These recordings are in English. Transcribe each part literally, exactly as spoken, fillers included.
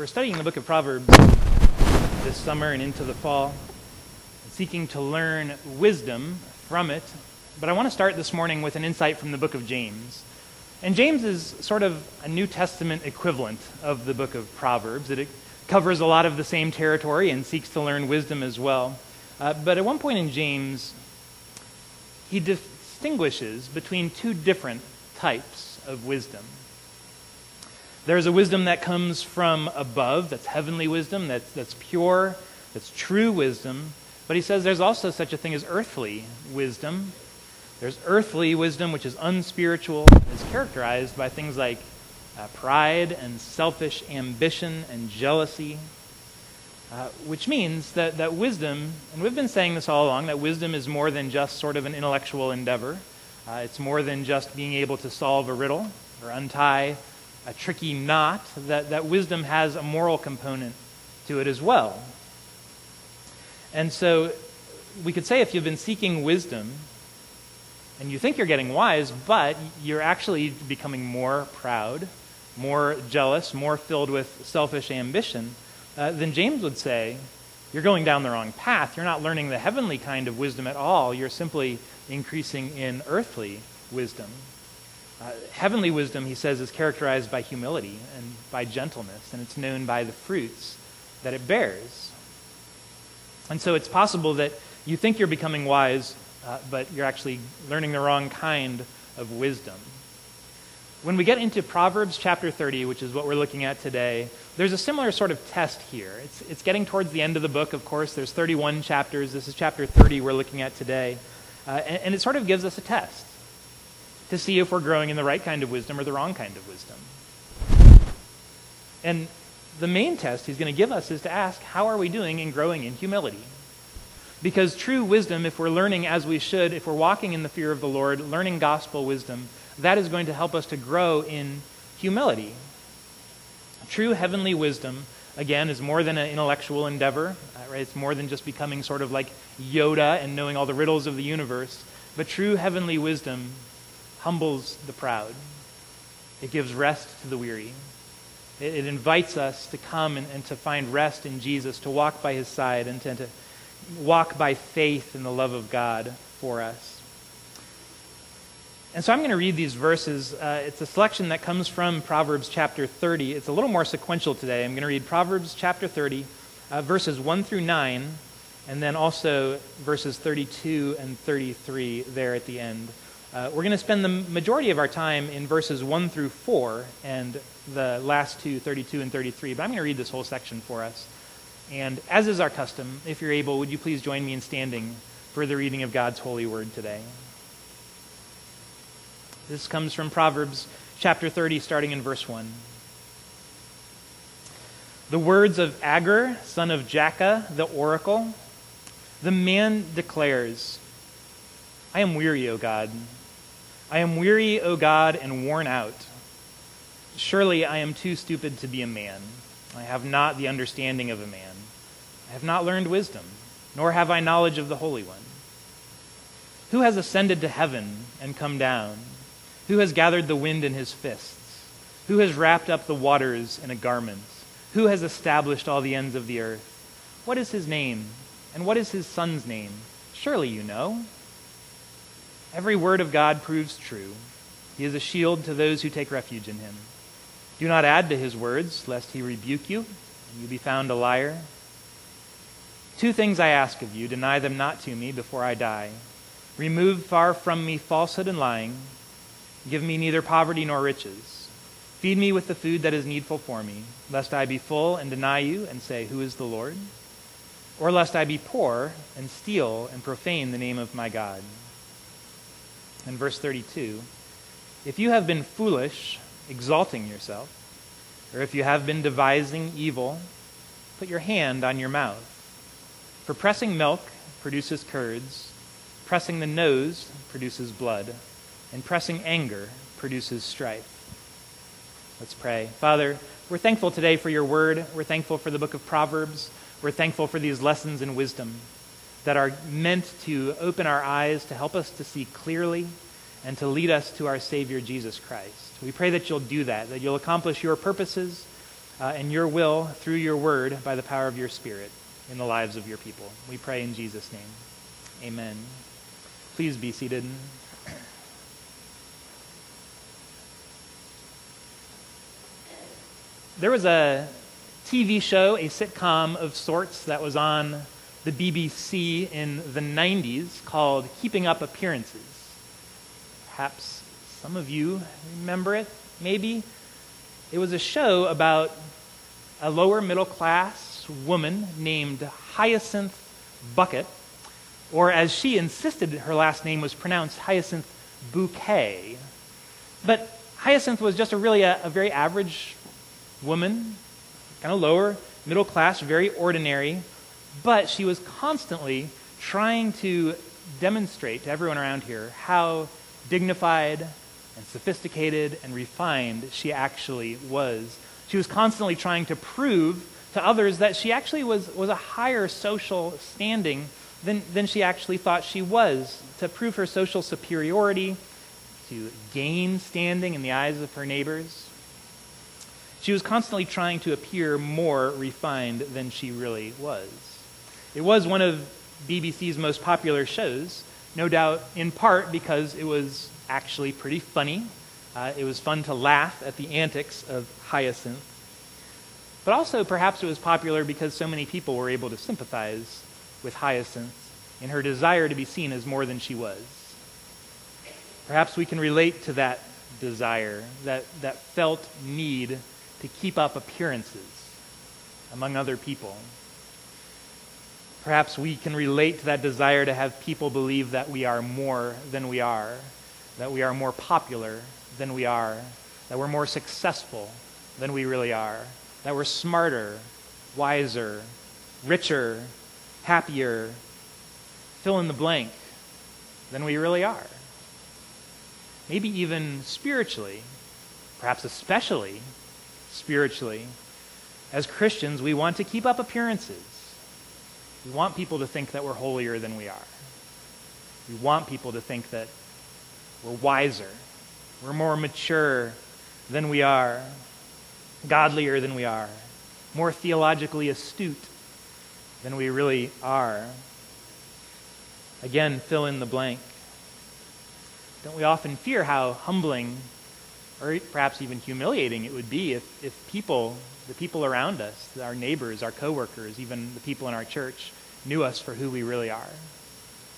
We're studying the book of Proverbs this summer and into the fall, seeking to learn wisdom from it. But I want to start this morning with an insight from the book of James. And James is sort of a New Testament equivalent of the book of Proverbs. It covers a lot of the same territory and seeks to learn wisdom as well. Uh, but at one point in James, he distinguishes between two different types of wisdom. There's a wisdom that comes from above, that's heavenly wisdom, that's, that's pure, that's true wisdom. But he says there's also such a thing as earthly wisdom. There's earthly wisdom, which is unspiritual, is characterized by things like uh, pride and selfish ambition and jealousy, uh, which means that, that wisdom, and we've been saying this all along, that wisdom is more than just sort of an intellectual endeavor. Uh, it's more than just being able to solve a riddle or untie a tricky knot, that, that wisdom has a moral component to it as well. And so we could say if you've been seeking wisdom, and you think you're getting wise, but you're actually becoming more proud, more jealous, more filled with selfish ambition, uh, then James would say, you're going down the wrong path. You're not learning the heavenly kind of wisdom at all. You're simply increasing in earthly wisdom. Uh, heavenly wisdom, he says, is characterized by humility and by gentleness, and it's known by the fruits that it bears. And so it's possible that you think you're becoming wise, Uh, but you're actually learning the wrong kind of wisdom. When we get into Proverbs chapter thirty, which is what we're looking at today, there's a similar sort of test here. It's, it's getting towards the end of the book, of course. There's thirty-one chapters. This is chapter thirty we're looking at today. Uh, and, and it sort of gives us a test to see if we're growing in the right kind of wisdom or the wrong kind of wisdom. And the main test he's going to give us is to ask, how are we doing in growing in humility? Because true wisdom, if we're learning as we should, if we're walking in the fear of the Lord, learning gospel wisdom, that is going to help us to grow in humility. True heavenly wisdom, again, is more than an intellectual endeavor, right? It's more than just becoming sort of like Yoda and knowing all the riddles of the universe. But true heavenly wisdom humbles the proud. It gives rest to the weary. It, it invites us to come and, and to find rest in Jesus, to walk by his side and to... to walk by faith in the love of God for us. And so I'm going to read these verses. Uh, it's a selection that comes from Proverbs chapter thirty. It's a little more sequential today. I'm going to read Proverbs chapter thirty, uh, verses one through nine, and then also verses thirty-two and thirty-three there at the end. Uh, we're going to spend the majority of our time in verses one through four and the last two, thirty-two and thirty-three, but I'm going to read this whole section for us. And as is our custom, if you're able, would you please join me in standing for the reading of God's holy word today? This comes from Proverbs chapter thirty, starting in verse one. The words of Agur, son of Jaca, the oracle. The man declares, I am weary, O God. I am weary, O God, and worn out. Surely I am too stupid to be a man. I have not the understanding of a man. I have not learned wisdom, nor have I knowledge of the Holy One. Who has ascended to heaven and come down? Who has gathered the wind in his fists? Who has wrapped up the waters in a garment? Who has established all the ends of the earth? What is his name, and what is his son's name? Surely you know. Every word of God proves true. He is a shield to those who take refuge in him. Do not add to his words, lest he rebuke you, and you be found a liar. Two things I ask of you, deny them not to me before I die. Remove far from me falsehood and lying. Give me neither poverty nor riches. Feed me with the food that is needful for me, lest I be full and deny you and say, Who is the Lord? Or lest I be poor and steal and profane the name of my God. And verse thirty-two, if you have been foolish, exalting yourself, or if you have been devising evil, put your hand on your mouth. For pressing milk produces curds, pressing the nose produces blood, and pressing anger produces strife. Let's pray. Father, we're thankful today for your word. We're thankful for the book of Proverbs. We're thankful for these lessons in wisdom that are meant to open our eyes, to help us to see clearly, and to lead us to our Savior, Jesus Christ. We pray that you'll do that, that you'll accomplish your purposes, uh, and your will through your word by the power of your Spirit in the lives of your people. We pray in Jesus' name. Amen. Please be seated. There was a T V show, a sitcom of sorts, that was on the B B C in the nineties called Keeping Up Appearances. Perhaps some of you remember it, maybe. It was a show about a lower middle class woman named Hyacinth Bucket, or as she insisted her last name was pronounced, Hyacinth Bouquet. But Hyacinth was just a really a, a very average woman, kind of lower middle class, very ordinary, but she was constantly trying to demonstrate to everyone around here how dignified and sophisticated and refined she actually was. She was constantly trying to prove to others that she actually was, was a higher social standing than, than she actually thought she was, to prove her social superiority, to gain standing in the eyes of her neighbors. She was constantly trying to appear more refined than she really was. It was one of B B C's most popular shows, no doubt in part because it was actually pretty funny. Uh, it was fun to laugh at the antics of Hyacinth. But also perhaps it was popular because so many people were able to sympathize with Hyacinth in her desire to be seen as more than she was. Perhaps we can relate to that desire, that, that felt need to keep up appearances among other people. Perhaps we can relate to that desire to have people believe that we are more than we are, that we are more popular than we are, that we're more successful than we really are, that we're smarter, wiser, richer, happier, fill in the blank, than we really are. Maybe even spiritually, perhaps especially spiritually, as Christians, we want to keep up appearances. We want people to think that we're holier than we are. We want people to think that we're wiser, we're more mature than we are, godlier than we are, more theologically astute than we really are. Again, fill in the blank. Don't we often fear how humbling or perhaps even humiliating it would be if, if people, the people around us, our neighbors, our coworkers, even the people in our church, knew us for who we really are.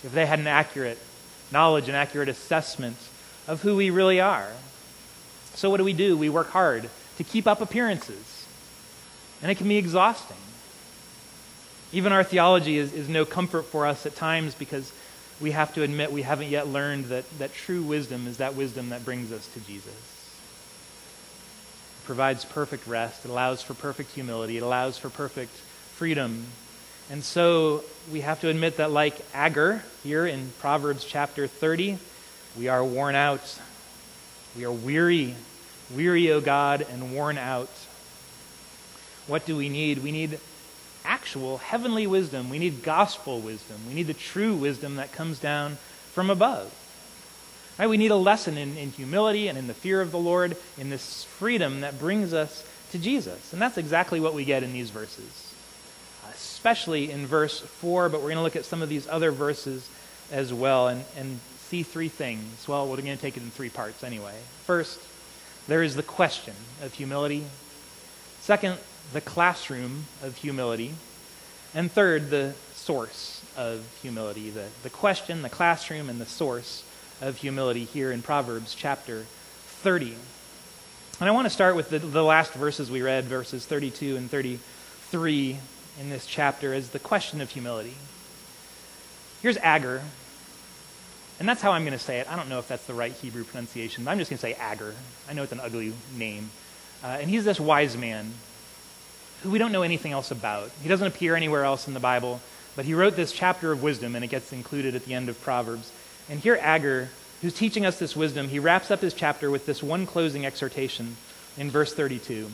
If they had an accurate knowledge, an accurate assessment of who we really are. So what do we do? We work hard to keep up appearances. And it can be exhausting. Even our theology is, is no comfort for us at times because we have to admit we haven't yet learned that, that true wisdom is that wisdom that brings us to Jesus. Provides perfect rest, it allows for perfect humility, it allows for perfect freedom. And so we have to admit that like Agur here in Proverbs chapter thirty, we are worn out. We are weary, weary, O God, and worn out. What do we need? We need actual heavenly wisdom. We need gospel wisdom. We need the true wisdom that comes down from above. Right? We need a lesson in, in humility and in the fear of the Lord, in this freedom that brings us to Jesus. And that's exactly what we get in these verses, especially in verse four, but we're going to look at some of these other verses as well and, and see three things. Well, we're going to take it in three parts anyway. First, there is the question of humility. Second, the classroom of humility. And third, the source of humility, the, the question, the classroom, and the source of humility here in Proverbs chapter thirty. And I want to start with the, the last verses we read, verses thirty-two and thirty-three in this chapter, as the question of humility. Here's Agur, and that's how I'm going to say it. I don't know if that's the right Hebrew pronunciation, but I'm just going to say Agur. I know it's an ugly name. Uh, and he's this wise man who we don't know anything else about. He doesn't appear anywhere else in the Bible, but he wrote this chapter of wisdom, and it gets included at the end of Proverbs. And here Agur, who's teaching us this wisdom, he wraps up his chapter with this one closing exhortation in verse thirty-two.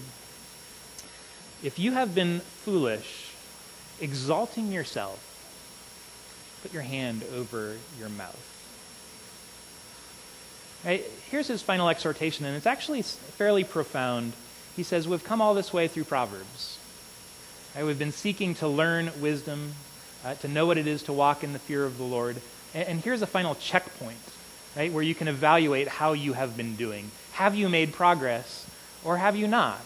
If you have been foolish, exalting yourself, put your hand over your mouth. Right, here's his final exhortation, and it's actually fairly profound he says, we've come all this way through Proverbs. Right? We've been seeking to learn wisdom, uh, to know what it is to walk in the fear of the Lord. And, and here's a final checkpoint, right, where you can evaluate how you have been doing. Have you made progress or have you not?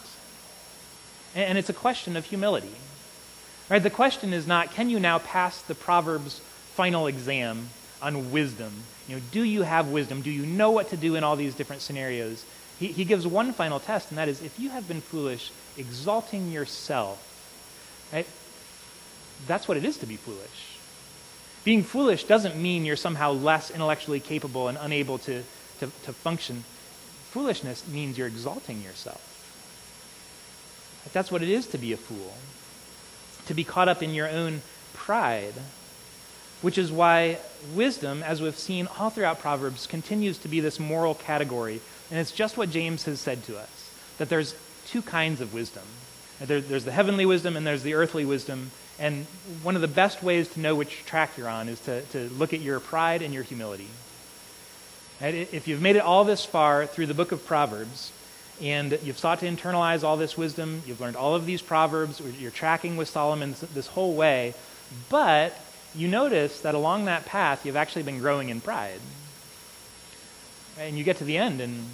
And, and it's a question of humility. Right? The question is not, can you now pass the Proverbs final exam on wisdom? You know, do you have wisdom? Do you know what to do in all these different scenarios? He, he gives one final test, and that is, if you have been foolish, exalting yourself, right? That's what it is to be foolish. Being foolish doesn't mean you're somehow less intellectually capable and unable to, to, to function. Foolishness means you're exalting yourself. Right? That's what it is to be a fool, to be caught up in your own pride, which is why wisdom, as we've seen all throughout Proverbs, continues to be this moral category. And it's just what James has said to us, that there's two kinds of wisdom. There, there's the heavenly wisdom and there's the earthly wisdom. And one of the best ways to know which track you're on is to, to look at your pride and your humility. And if you've made it all this far through the book of Proverbs, and you've sought to internalize all this wisdom, you've learned all of these Proverbs, you're tracking with Solomon this whole way, but you notice that along that path, you've actually been growing in pride. And you get to the end and,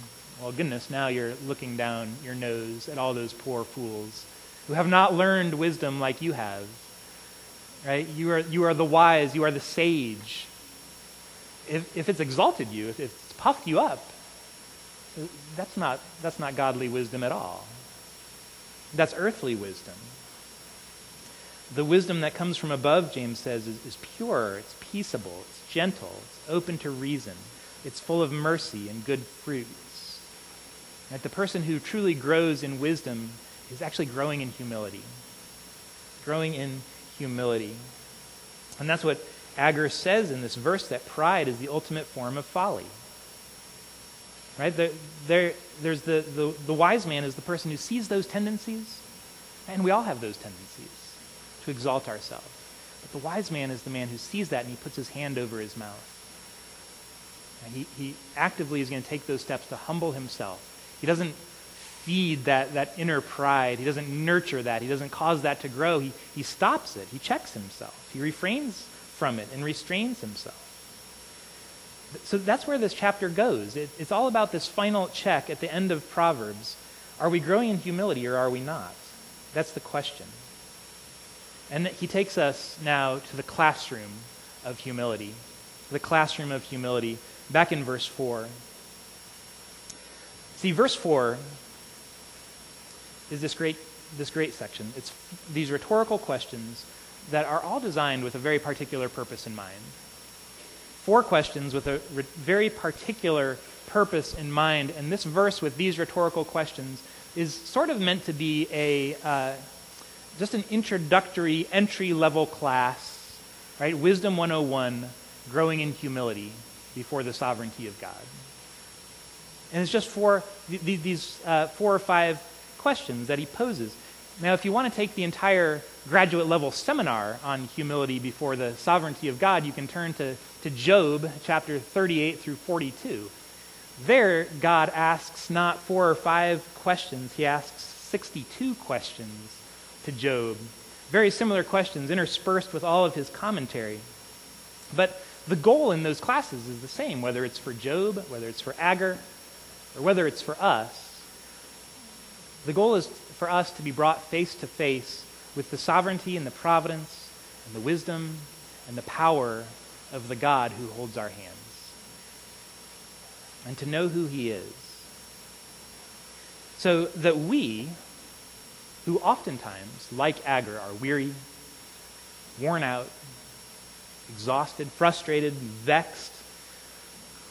well, goodness, now you're looking down your nose at all those poor fools who have not learned wisdom like you have, right? You are you are the wise, you are the sage. If, if it's exalted you, if it's puffed you up, that's not that's not godly wisdom at all. That's earthly wisdom. The wisdom that comes from above, James says, is, is pure, it's peaceable, it's gentle, it's open to reason, it's full of mercy and good fruits. That the person who truly grows in wisdom is actually growing in humility. Growing in humility. And that's what Agur says in this verse, that pride is the ultimate form of folly. Right? There, there, there's the, the, the wise man is the person who sees those tendencies, and we all have those tendencies. To exalt ourselves. But the wise man is the man who sees that and he puts his hand over his mouth. He, he actively is going to take those steps to humble himself. He doesn't feed that, that inner pride. He doesn't nurture that. He doesn't cause that to grow. He, he stops it. He checks himself. He refrains from it and restrains himself. So that's where this chapter goes. It, it's all about this final check at the end of Proverbs. Are we growing in humility or are we not? That's the question. And he takes us now to the classroom of humility. The classroom of humility, back in verse four. See, verse four is this great this great section. It's these rhetorical questions that are all designed with a very particular purpose in mind. Four questions with a re- very particular purpose in mind, and this verse with these rhetorical questions is sort of meant to be a... Uh, just an introductory, entry-level class, right? Wisdom one oh one, growing in humility before the sovereignty of God. And it's just four, th- th- these uh, four or five questions that he poses. Now, if you want to take the entire graduate-level seminar on humility before the sovereignty of God, you can turn to, to Job, chapter thirty-eight through forty-two. There, God asks not four or five questions, he asks sixty-two questions to Job. Very similar questions interspersed with all of his commentary. But the goal in those classes is the same, whether it's for Job, whether it's for Agur, or whether it's for us. The goal is for us to be brought face to face with the sovereignty and the providence and the wisdom and the power of the God who holds our hands. And to know who he is. So that we, who oftentimes, like Agur, are weary, worn out, exhausted, frustrated, vexed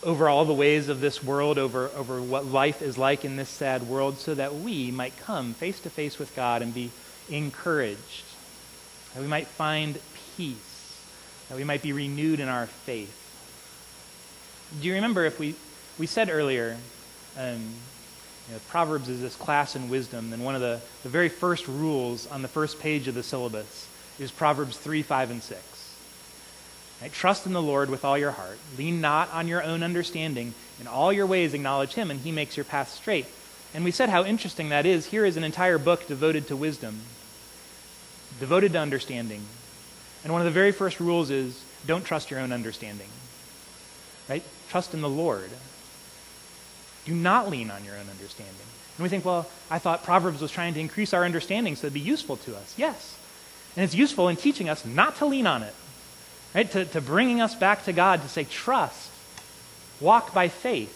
over all the ways of this world, over, over what life is like in this sad world, so that we might come face to face with God and be encouraged, that we might find peace, that we might be renewed in our faith. Do you remember if we, we said earlier... Um, You know, Proverbs is this class in wisdom, and one of the, the very first rules on the first page of the syllabus is Proverbs three, five, and six. Right? Trust in the Lord with all your heart. Lean not on your own understanding. In all your ways acknowledge him, and he makes your path straight. And we said how interesting that is. Here is an entire book devoted to wisdom, devoted to understanding. And one of the very first rules is don't trust your own understanding. Right? Trust in the Lord. Do not lean on your own understanding. And we think, well, I thought Proverbs was trying to increase our understanding so it'd be useful to us. Yes. And it's useful in teaching us not to lean on it. Right? To, to bringing us back to God, to say, trust. Walk by faith.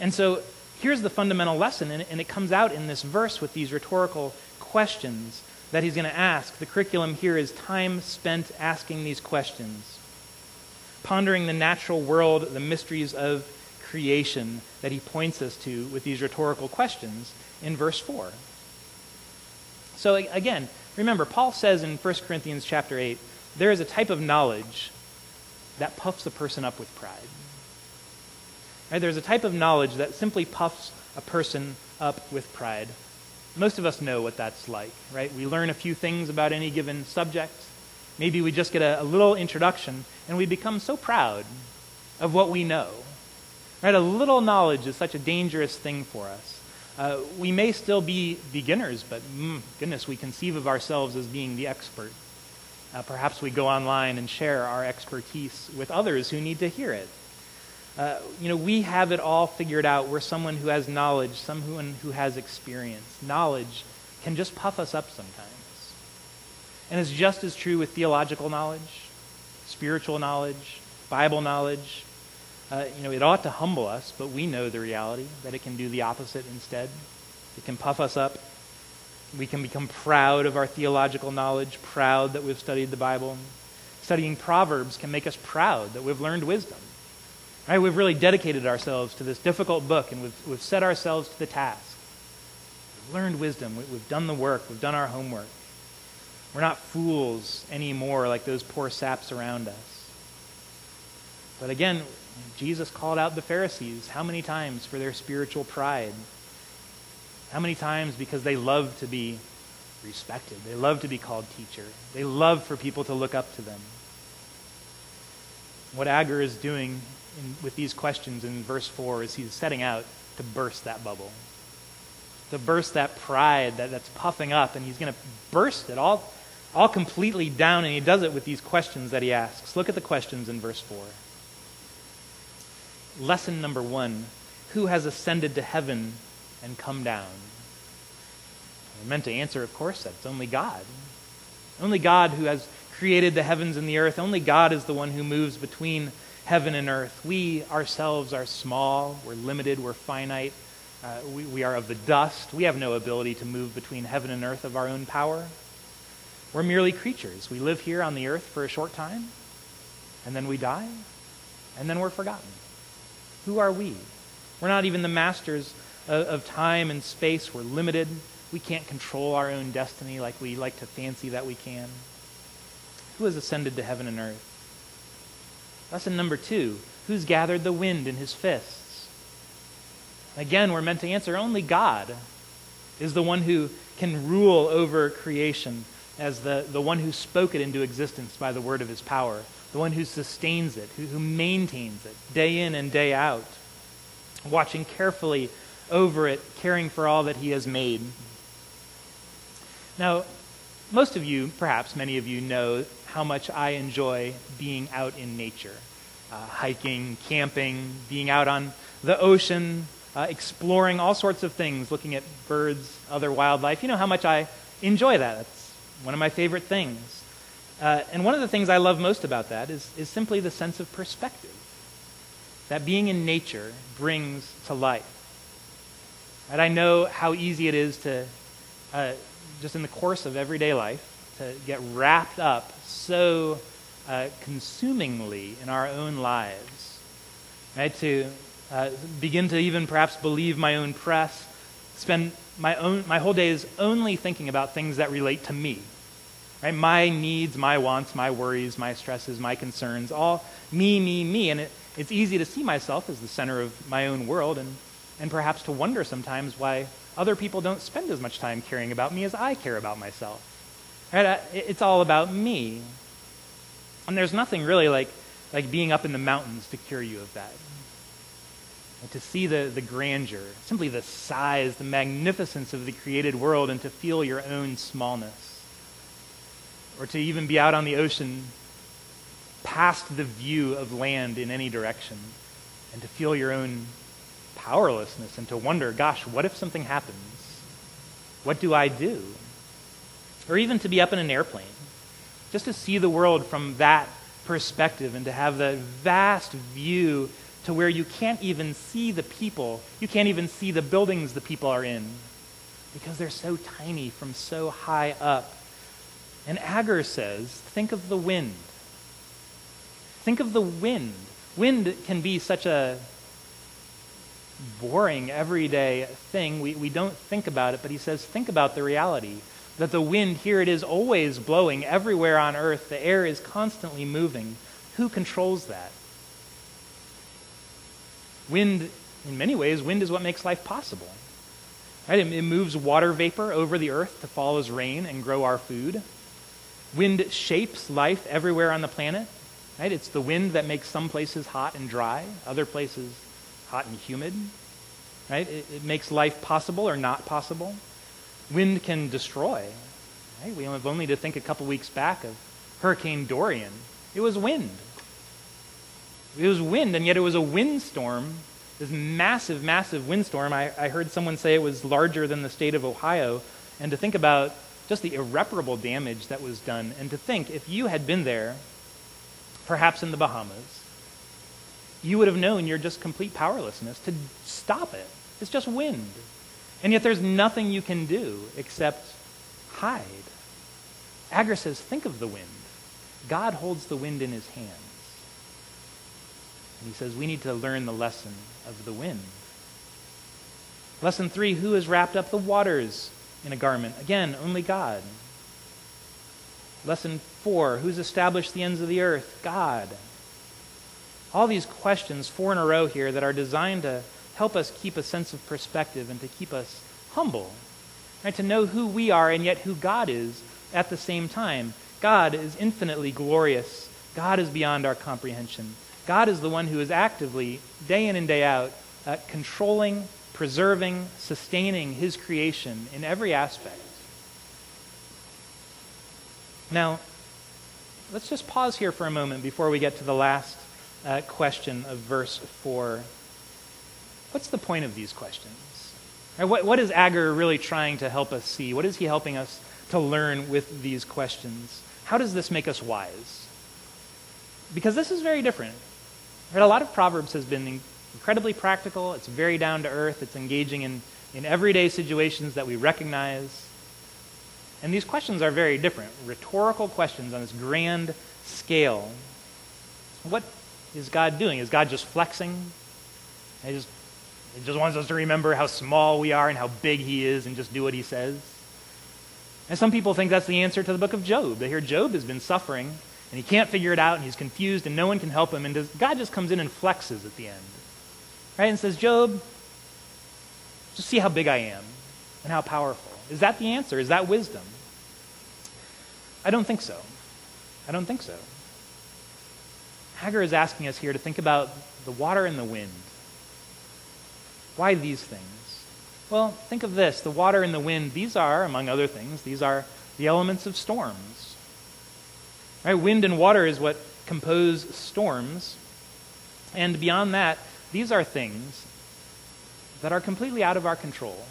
And so here's the fundamental lesson, and it, and it comes out in this verse with these rhetorical questions that he's going to ask. The curriculum here is time spent asking these questions, pondering the natural world, the mysteries of creation that he points us to with these rhetorical questions in verse four. So again, remember, Paul says in First Corinthians chapter eight, there is a type of knowledge that puffs a person up with pride. Right? There's a type of knowledge that simply puffs a person up with pride. Most of us know what that's like, right? We learn a few things about any given subject. Maybe we just get a, a little introduction, and we become so proud of what we know. Right? A little knowledge is such a dangerous thing for us. Uh, we may still be beginners, but mm, goodness, we conceive of ourselves as being the expert. Uh, perhaps we go online and share our expertise with others who need to hear it. Uh, you know, we have it all figured out. We're someone who has knowledge, someone who has experience. Knowledge can just puff us up sometimes. And it's just as true with theological knowledge, spiritual knowledge, Bible knowledge. Uh, you know, it ought to humble us, but we know the reality that it can do the opposite instead. It can puff us up. We can become proud of our theological knowledge, proud that we've studied the Bible. Studying Proverbs can make us proud that we've learned wisdom. Right? We've really dedicated ourselves to this difficult book, and we've, we've set ourselves to the task. We've learned wisdom. We've done the work. We've done our homework. We're not fools anymore like those poor saps around us. But again, Jesus called out the Pharisees how many times for their spiritual pride? How many times because they love to be respected. They love to be called teacher. They love for people to look up to them. What Agur is doing in, with these questions in verse four is he's setting out to burst that bubble, to burst that pride that, that's puffing up, and he's going to burst it all, all completely down, and he does it with these questions that he asks. Look at the questions in verse four. Lesson number one, who has ascended to heaven and come down? We're meant to answer, of course, that's only God. Only God who has created the heavens and the earth. Only God is the one who moves between heaven and earth. We ourselves are small, we're limited, we're finite, uh, we, we are of the dust. We have no ability to move between heaven and earth of our own power. We're merely creatures. We live here on the earth for a short time, and then we die, and then we're forgotten. Who are we? We're not even the masters of, of time and space. We're limited. We can't control our own destiny like we like to fancy that we can. Who has ascended to heaven and earth? Lesson number two, who's gathered the wind in his fists? Again, we're meant to answer, only God is the one who can rule over creation as the, the one who spoke it into existence by the word of his power, the one who sustains it, who, who maintains it day in and day out, watching carefully over it, caring for all that he has made. Now, most of you, perhaps many of you, know how much I enjoy being out in nature, uh, hiking, camping, being out on the ocean, uh, exploring all sorts of things, looking at birds, other wildlife. You know how much I enjoy that. That's one of my favorite things. Uh, and one of the things I love most about that is, is simply the sense of perspective that being in nature brings to life. And I know how easy it is to... Uh, just in the course of everyday life, to get wrapped up so uh, consumingly in our own lives, right? To uh, begin to even perhaps believe my own press, spend my own my whole days only thinking about things that relate to me, right? My needs, my wants, my worries, my stresses, my concerns, all me, me, me. And it, it's easy to see myself as the center of my own world, and and perhaps to wonder sometimes why other people don't spend as much time caring about me as I care about myself. Right? It's all about me. And there's nothing really like, like being up in the mountains to cure you of that. and to see the, the grandeur, simply the size, the magnificence of the created world, and to feel your own smallness. Or to even be out on the ocean past the view of land in any direction, and to feel your own powerlessness and to wonder, gosh, what if something happens? What do I do? Or even to be up in an airplane, just to see the world from that perspective and to have the vast view to where you can't even see the people. You can't even see the buildings the people are in because they're so tiny from so high up. And Agur says, think of the wind. Think of the wind. Wind can be such a boring, everyday thing. We, we don't think about it, but he says, think about the reality that the wind, here it is, always blowing everywhere on earth. The air is constantly moving. Who controls that? Wind, in many ways, wind is what makes life possible. Right? It, it moves water vapor over the earth to fall as rain and grow our food. Wind shapes life everywhere on the planet. Right? It's the wind that makes some places hot and dry, other places hot and humid. Right? It, it makes life possible or not possible. Wind can destroy. Right? We have only to think a couple weeks back of Hurricane Dorian. It was wind. It was wind, and yet it was a windstorm, this massive, massive windstorm. I, I heard someone say it was larger than the state of Ohio, and to think about just the irreparable damage that was done, and to think if you had been there, perhaps in the Bahamas, you would have known your just complete powerlessness to stop it. It's just wind. And yet there's nothing you can do except hide. Agur says, think of the wind. God holds the wind in his hands. And he says, we need to learn the lesson of the wind. Lesson three, who has wrapped up the waters in a garment? Again, only God. Lesson four, who's established the ends of the earth? God. All these questions, four in a row here, that are designed to help us keep a sense of perspective and to keep us humble, right? To know who we are and yet who God is at the same time. God is infinitely glorious. God is beyond our comprehension. God is the one who is actively, day in and day out, uh, controlling, preserving, sustaining his creation in every aspect. Now, let's just pause here for a moment before we get to the last uh, question of verse four. What's the point of these questions? What, what is Agur really trying to help us see? What is he helping us to learn with these questions? How does this make us wise? Because this is very different. Right? A lot of Proverbs has been incredibly practical. It's very down to earth. It's engaging in, in everyday situations that we recognize. And these questions are very different, rhetorical questions on this grand scale. What is God doing? Is God just flexing? He just He just wants us to remember how small we are and how big he is and just do what he says. And some people think that's the answer to the book of Job. They hear Job has been suffering and he can't figure it out and he's confused and no one can help him, and does, God just comes in and flexes at the end. Right? And says, Job, just see how big I am and how powerful. Is that the answer? Is that wisdom? I don't think so. I don't think so. Agur is asking us here to think about the water and the wind. Why these things? Well, think of this. The water and the wind, these are, among other things, these are the elements of storms. Right? Wind and water is what compose storms. And beyond that, these are things that are completely out of our control.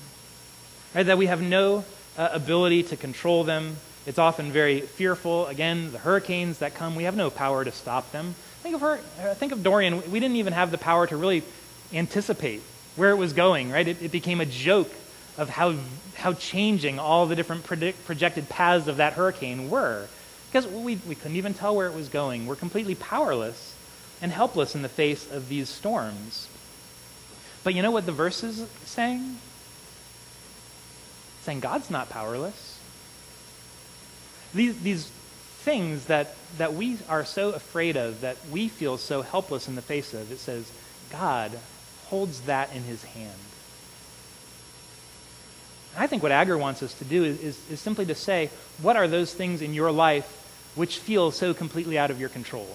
Right? That we have no uh, ability to control them. It's often very fearful. Again, the hurricanes that come, we have no power to stop them. Think of, her, think of Dorian. We didn't even have the power to really anticipate where it was going, right? It, it became a joke of how how changing all the different predict, projected paths of that hurricane were, because we, we couldn't even tell where it was going. We're completely powerless and helpless in the face of these storms. But you know what the verse is saying? It's saying God's not powerless. These these things that, that we are so afraid of, that we feel so helpless in the face of, it says God holds that in his hand. And I think what Agur wants us to do is, is, is simply to say, what are those things in your life which feel so completely out of your control?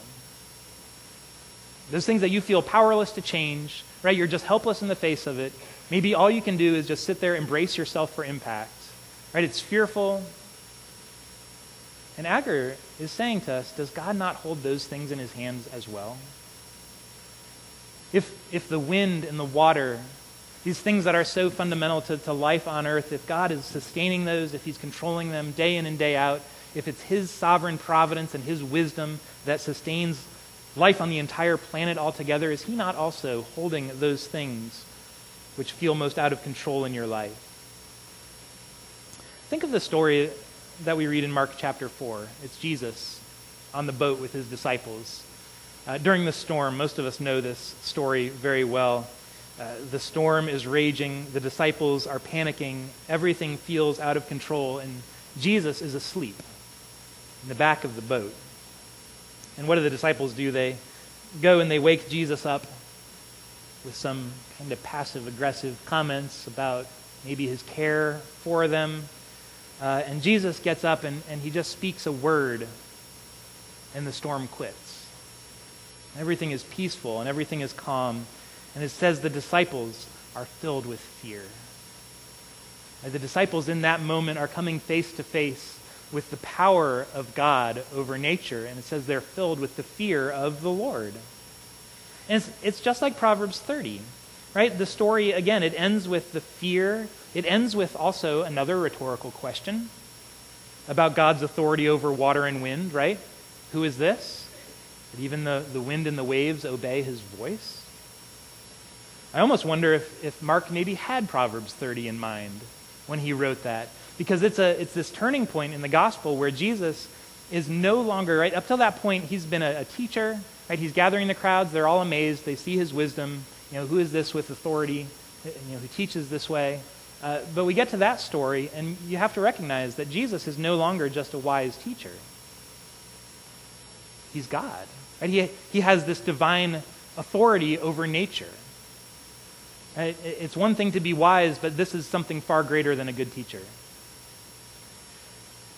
Those things that you feel powerless to change, right? You're just helpless in the face of it. Maybe all you can do is just sit there, embrace yourself for impact, right? It's fearful. And Agur is saying to us, does God not hold those things in his hands as well? If if the wind and the water, these things that are so fundamental to, to life on earth, if God is sustaining those, if he's controlling them day in and day out, if it's his sovereign providence and his wisdom that sustains life on the entire planet altogether, is he not also holding those things which feel most out of control in your life? Think of the story that we read in Mark chapter four. It's Jesus on the boat with his disciples. Uh, during the storm, most of us know this story very well. Uh, the storm is raging, the disciples are panicking, everything feels out of control, and Jesus is asleep in the back of the boat. And what do the disciples do? They go and they wake Jesus up with some kind of passive-aggressive comments about maybe his care for them. Uh, and Jesus gets up and, and he just speaks a word, and the storm quits. Everything is peaceful and everything is calm. And it says the disciples are filled with fear. And the disciples in that moment are coming face to face with the power of God over nature. And it says they're filled with the fear of the Lord. And it's, it's just like Proverbs thirty, right? The story, again, it ends with the fear. It ends with also another rhetorical question about God's authority over water and wind, right? Who is this? That even the, the wind and the waves obey his voice? I almost wonder if, if Mark maybe had Proverbs thirty in mind when he wrote that. Because it's a it's this turning point in the gospel where Jesus is no longer, right? Up till that point, he's been a, a teacher, right? He's gathering the crowds. They're all amazed. They see his wisdom. You know, who is this with authority? You know, who teaches this way? Uh, but we get to that story, and you have to recognize that Jesus is no longer just a wise teacher. He's God, right? He, he has this divine authority over nature. Right? It's one thing to be wise, but this is something far greater than a good teacher.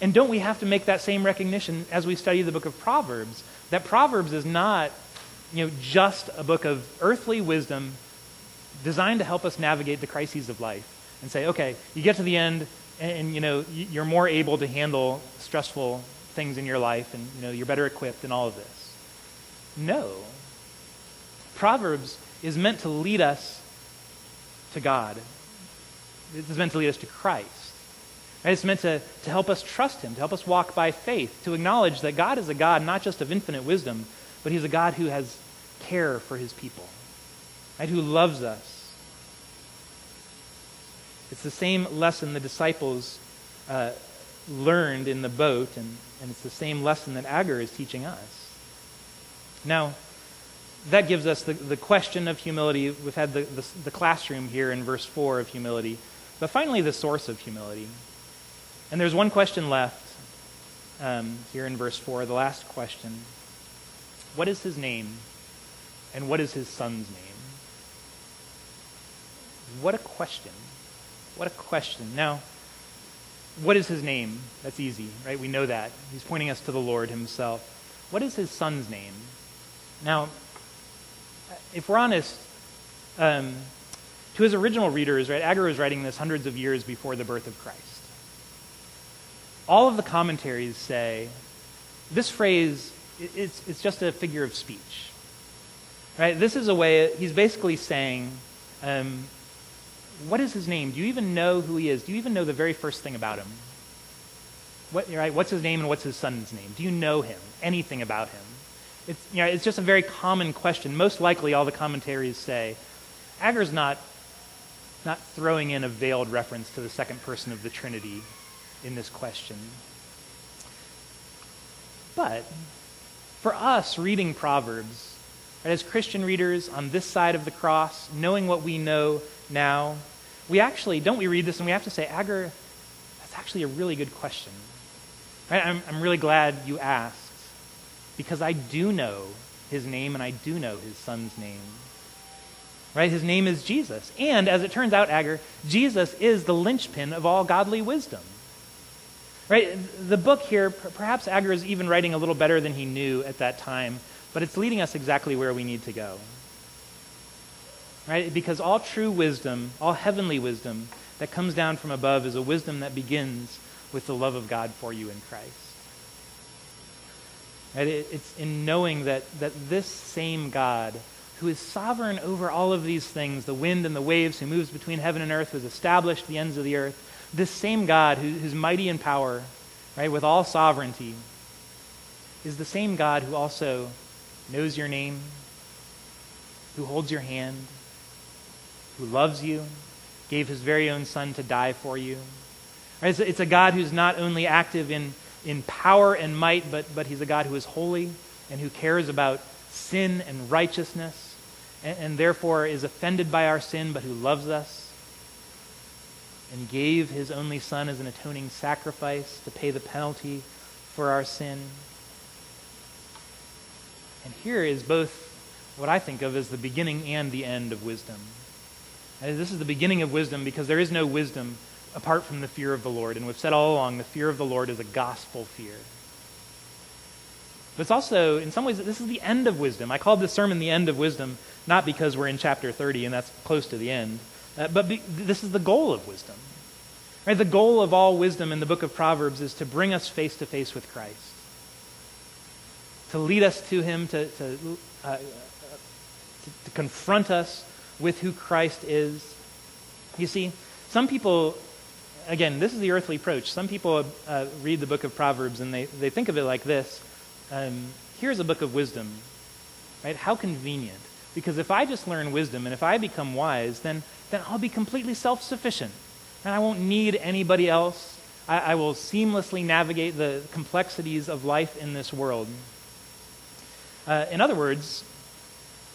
And don't we have to make that same recognition as we study the book of Proverbs, that Proverbs is not, you know, just a book of earthly wisdom designed to help us navigate the crises of life and say, okay, you get to the end and, and you know, you're more able to handle stressful things in your life and, you know, you're better equipped and all of this. No. Proverbs is meant to lead us to God. It's meant to lead us to Christ. Right? It's meant to, to help us trust him, to help us walk by faith, to acknowledge that God is a God not just of infinite wisdom, but he's a God who has care for his people, right? Who loves us. It's the same lesson the disciples uh, learned in the boat, and, and it's the same lesson that Agur is teaching us. Now, that gives us the, the question of humility. We've had the, the, the classroom here in verse four of humility. But finally, the source of humility. And there's one question left um, here in verse four, the last question. What is his name? And what is his son's name? What a question. What a question. Now, what is his name? That's easy, right? We know that. He's pointing us to the Lord himself. What is his son's name? Now, if we're honest, um, to his original readers, right, Agur was writing this hundreds of years before the birth of Christ. All of the commentaries say this phrase, it's, it's just a figure of speech. Right? This is a way, he's basically saying, um, what is his name? Do you even know who he is? Do you even know the very first thing about him? What, right? What's his name and what's his son's name? Do you know him? Anything about him? It's, you know, it's just a very common question. Most likely all the commentaries say, Agur's not, not throwing in a veiled reference to the second person of the Trinity in this question. But for us reading Proverbs, right, as Christian readers on this side of the cross, knowing what we know now, we actually, don't we read this and we have to say, Agur, that's actually a really good question. Right? I'm, I'm really glad you asked. Because I do know his name and I do know his son's name. Right? His name is Jesus. And as it turns out, Agur, Jesus is the linchpin of all godly wisdom. Right? The book here, perhaps Agur is even writing a little better than he knew at that time. but it's leading us exactly where we need to go. Right? Because all true wisdom, all heavenly wisdom that comes down from above is a wisdom that begins with the love of God for you in Christ. Right? It's in knowing that, that this same God who is sovereign over all of these things, the wind and the waves, who moves between heaven and earth, who has established the ends of the earth, this same God who, who's mighty in power, right, with all sovereignty, is the same God who also knows your name, who holds your hand, who loves you, gave his very own son to die for you. Right? It's, a, it's a God who's not only active in, in power and might, but, but he's a God who is holy and who cares about sin and righteousness, and, and therefore is offended by our sin, but who loves us and gave his only son as an atoning sacrifice to pay the penalty for our sin. And here is both what I think of as the beginning and the end of wisdom. And this is the beginning of wisdom because there is no wisdom apart from the fear of the Lord. And we've said all along, the fear of the Lord is a gospel fear. But it's also, in some ways, this is the end of wisdom. I called this sermon the end of wisdom, not because we're in chapter thirty and that's close to the end, uh, but be, this is the goal of wisdom. Right? The goal of all wisdom in the book of Proverbs is to bring us face to face with Christ, to lead us to him, to, to, uh, to, to confront us with who Christ is. You see, some people, again, this is the earthly approach. Some people uh, read the book of Proverbs and they, they think of it like this. Um, here's a book of wisdom, right? How convenient. Because if I just learn wisdom and if I become wise, then, then I'll be completely self-sufficient. And I won't need anybody else. I, I will seamlessly navigate the complexities of life in this world. Uh, in other words,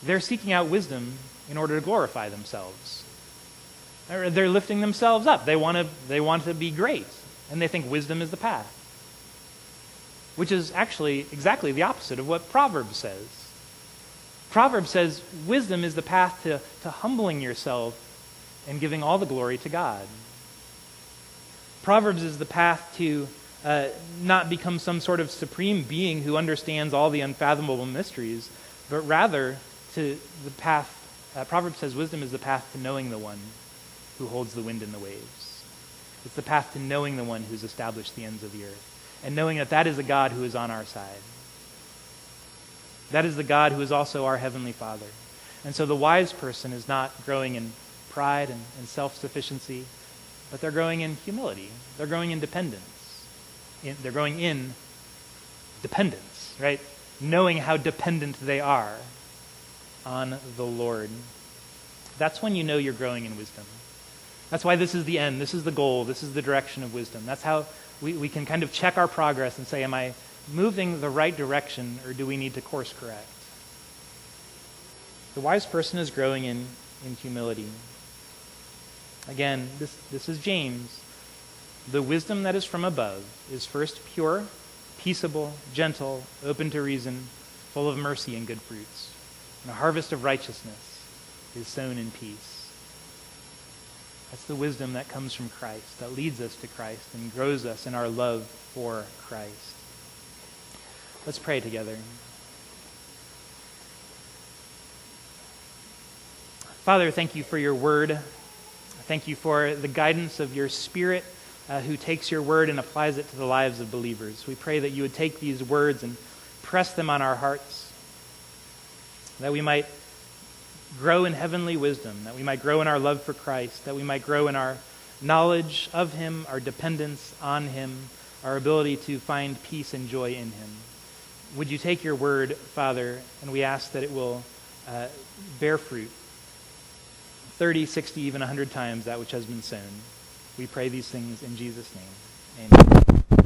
they're seeking out wisdom in order to glorify themselves. They're lifting themselves up. They want to, they want to be great. And they think wisdom is the path, which is actually exactly the opposite of what Proverbs says. Proverbs says wisdom is the path to, to humbling yourself and giving all the glory to God. Proverbs is the path to uh, not become some sort of supreme being who understands all the unfathomable mysteries, but rather to the path, uh, Proverbs says wisdom is the path to knowing the one who holds the wind and the waves. It's the path to knowing the one who's established the ends of the earth, and knowing that that is a God who is on our side. That is the God who is also our Heavenly Father. And so the wise person is not growing in pride and, and self-sufficiency, but they're growing in humility. They're growing in dependence. In, they're growing in dependence, right? Knowing how dependent they are on the Lord. That's when you know you're growing in wisdom. That's why this is the end. This is the goal. This is the direction of wisdom. That's how We, we can kind of check our progress and say, am I moving the right direction or do we need to course correct? The wise person is growing in, in humility. Again, this, this is James. The wisdom that is from above is first pure, peaceable, gentle, open to reason, full of mercy and good fruits. And a harvest of righteousness is sown in peace. That's the wisdom that comes from Christ, that leads us to Christ and grows us in our love for Christ. Let's pray together. Father, thank you for your word. Thank you for the guidance of your Spirit, uh, who takes your word and applies it to the lives of believers. We pray that you would take these words and press them on our hearts, that we might grow in heavenly wisdom, that we might grow in our love for Christ, that we might grow in our knowledge of him, our dependence on him, our ability to find peace and joy in him. Would you take your word, Father, and we ask that it will uh, bear fruit thirty, sixty, even one hundred times that which has been sown. We pray these things in Jesus' name. Amen.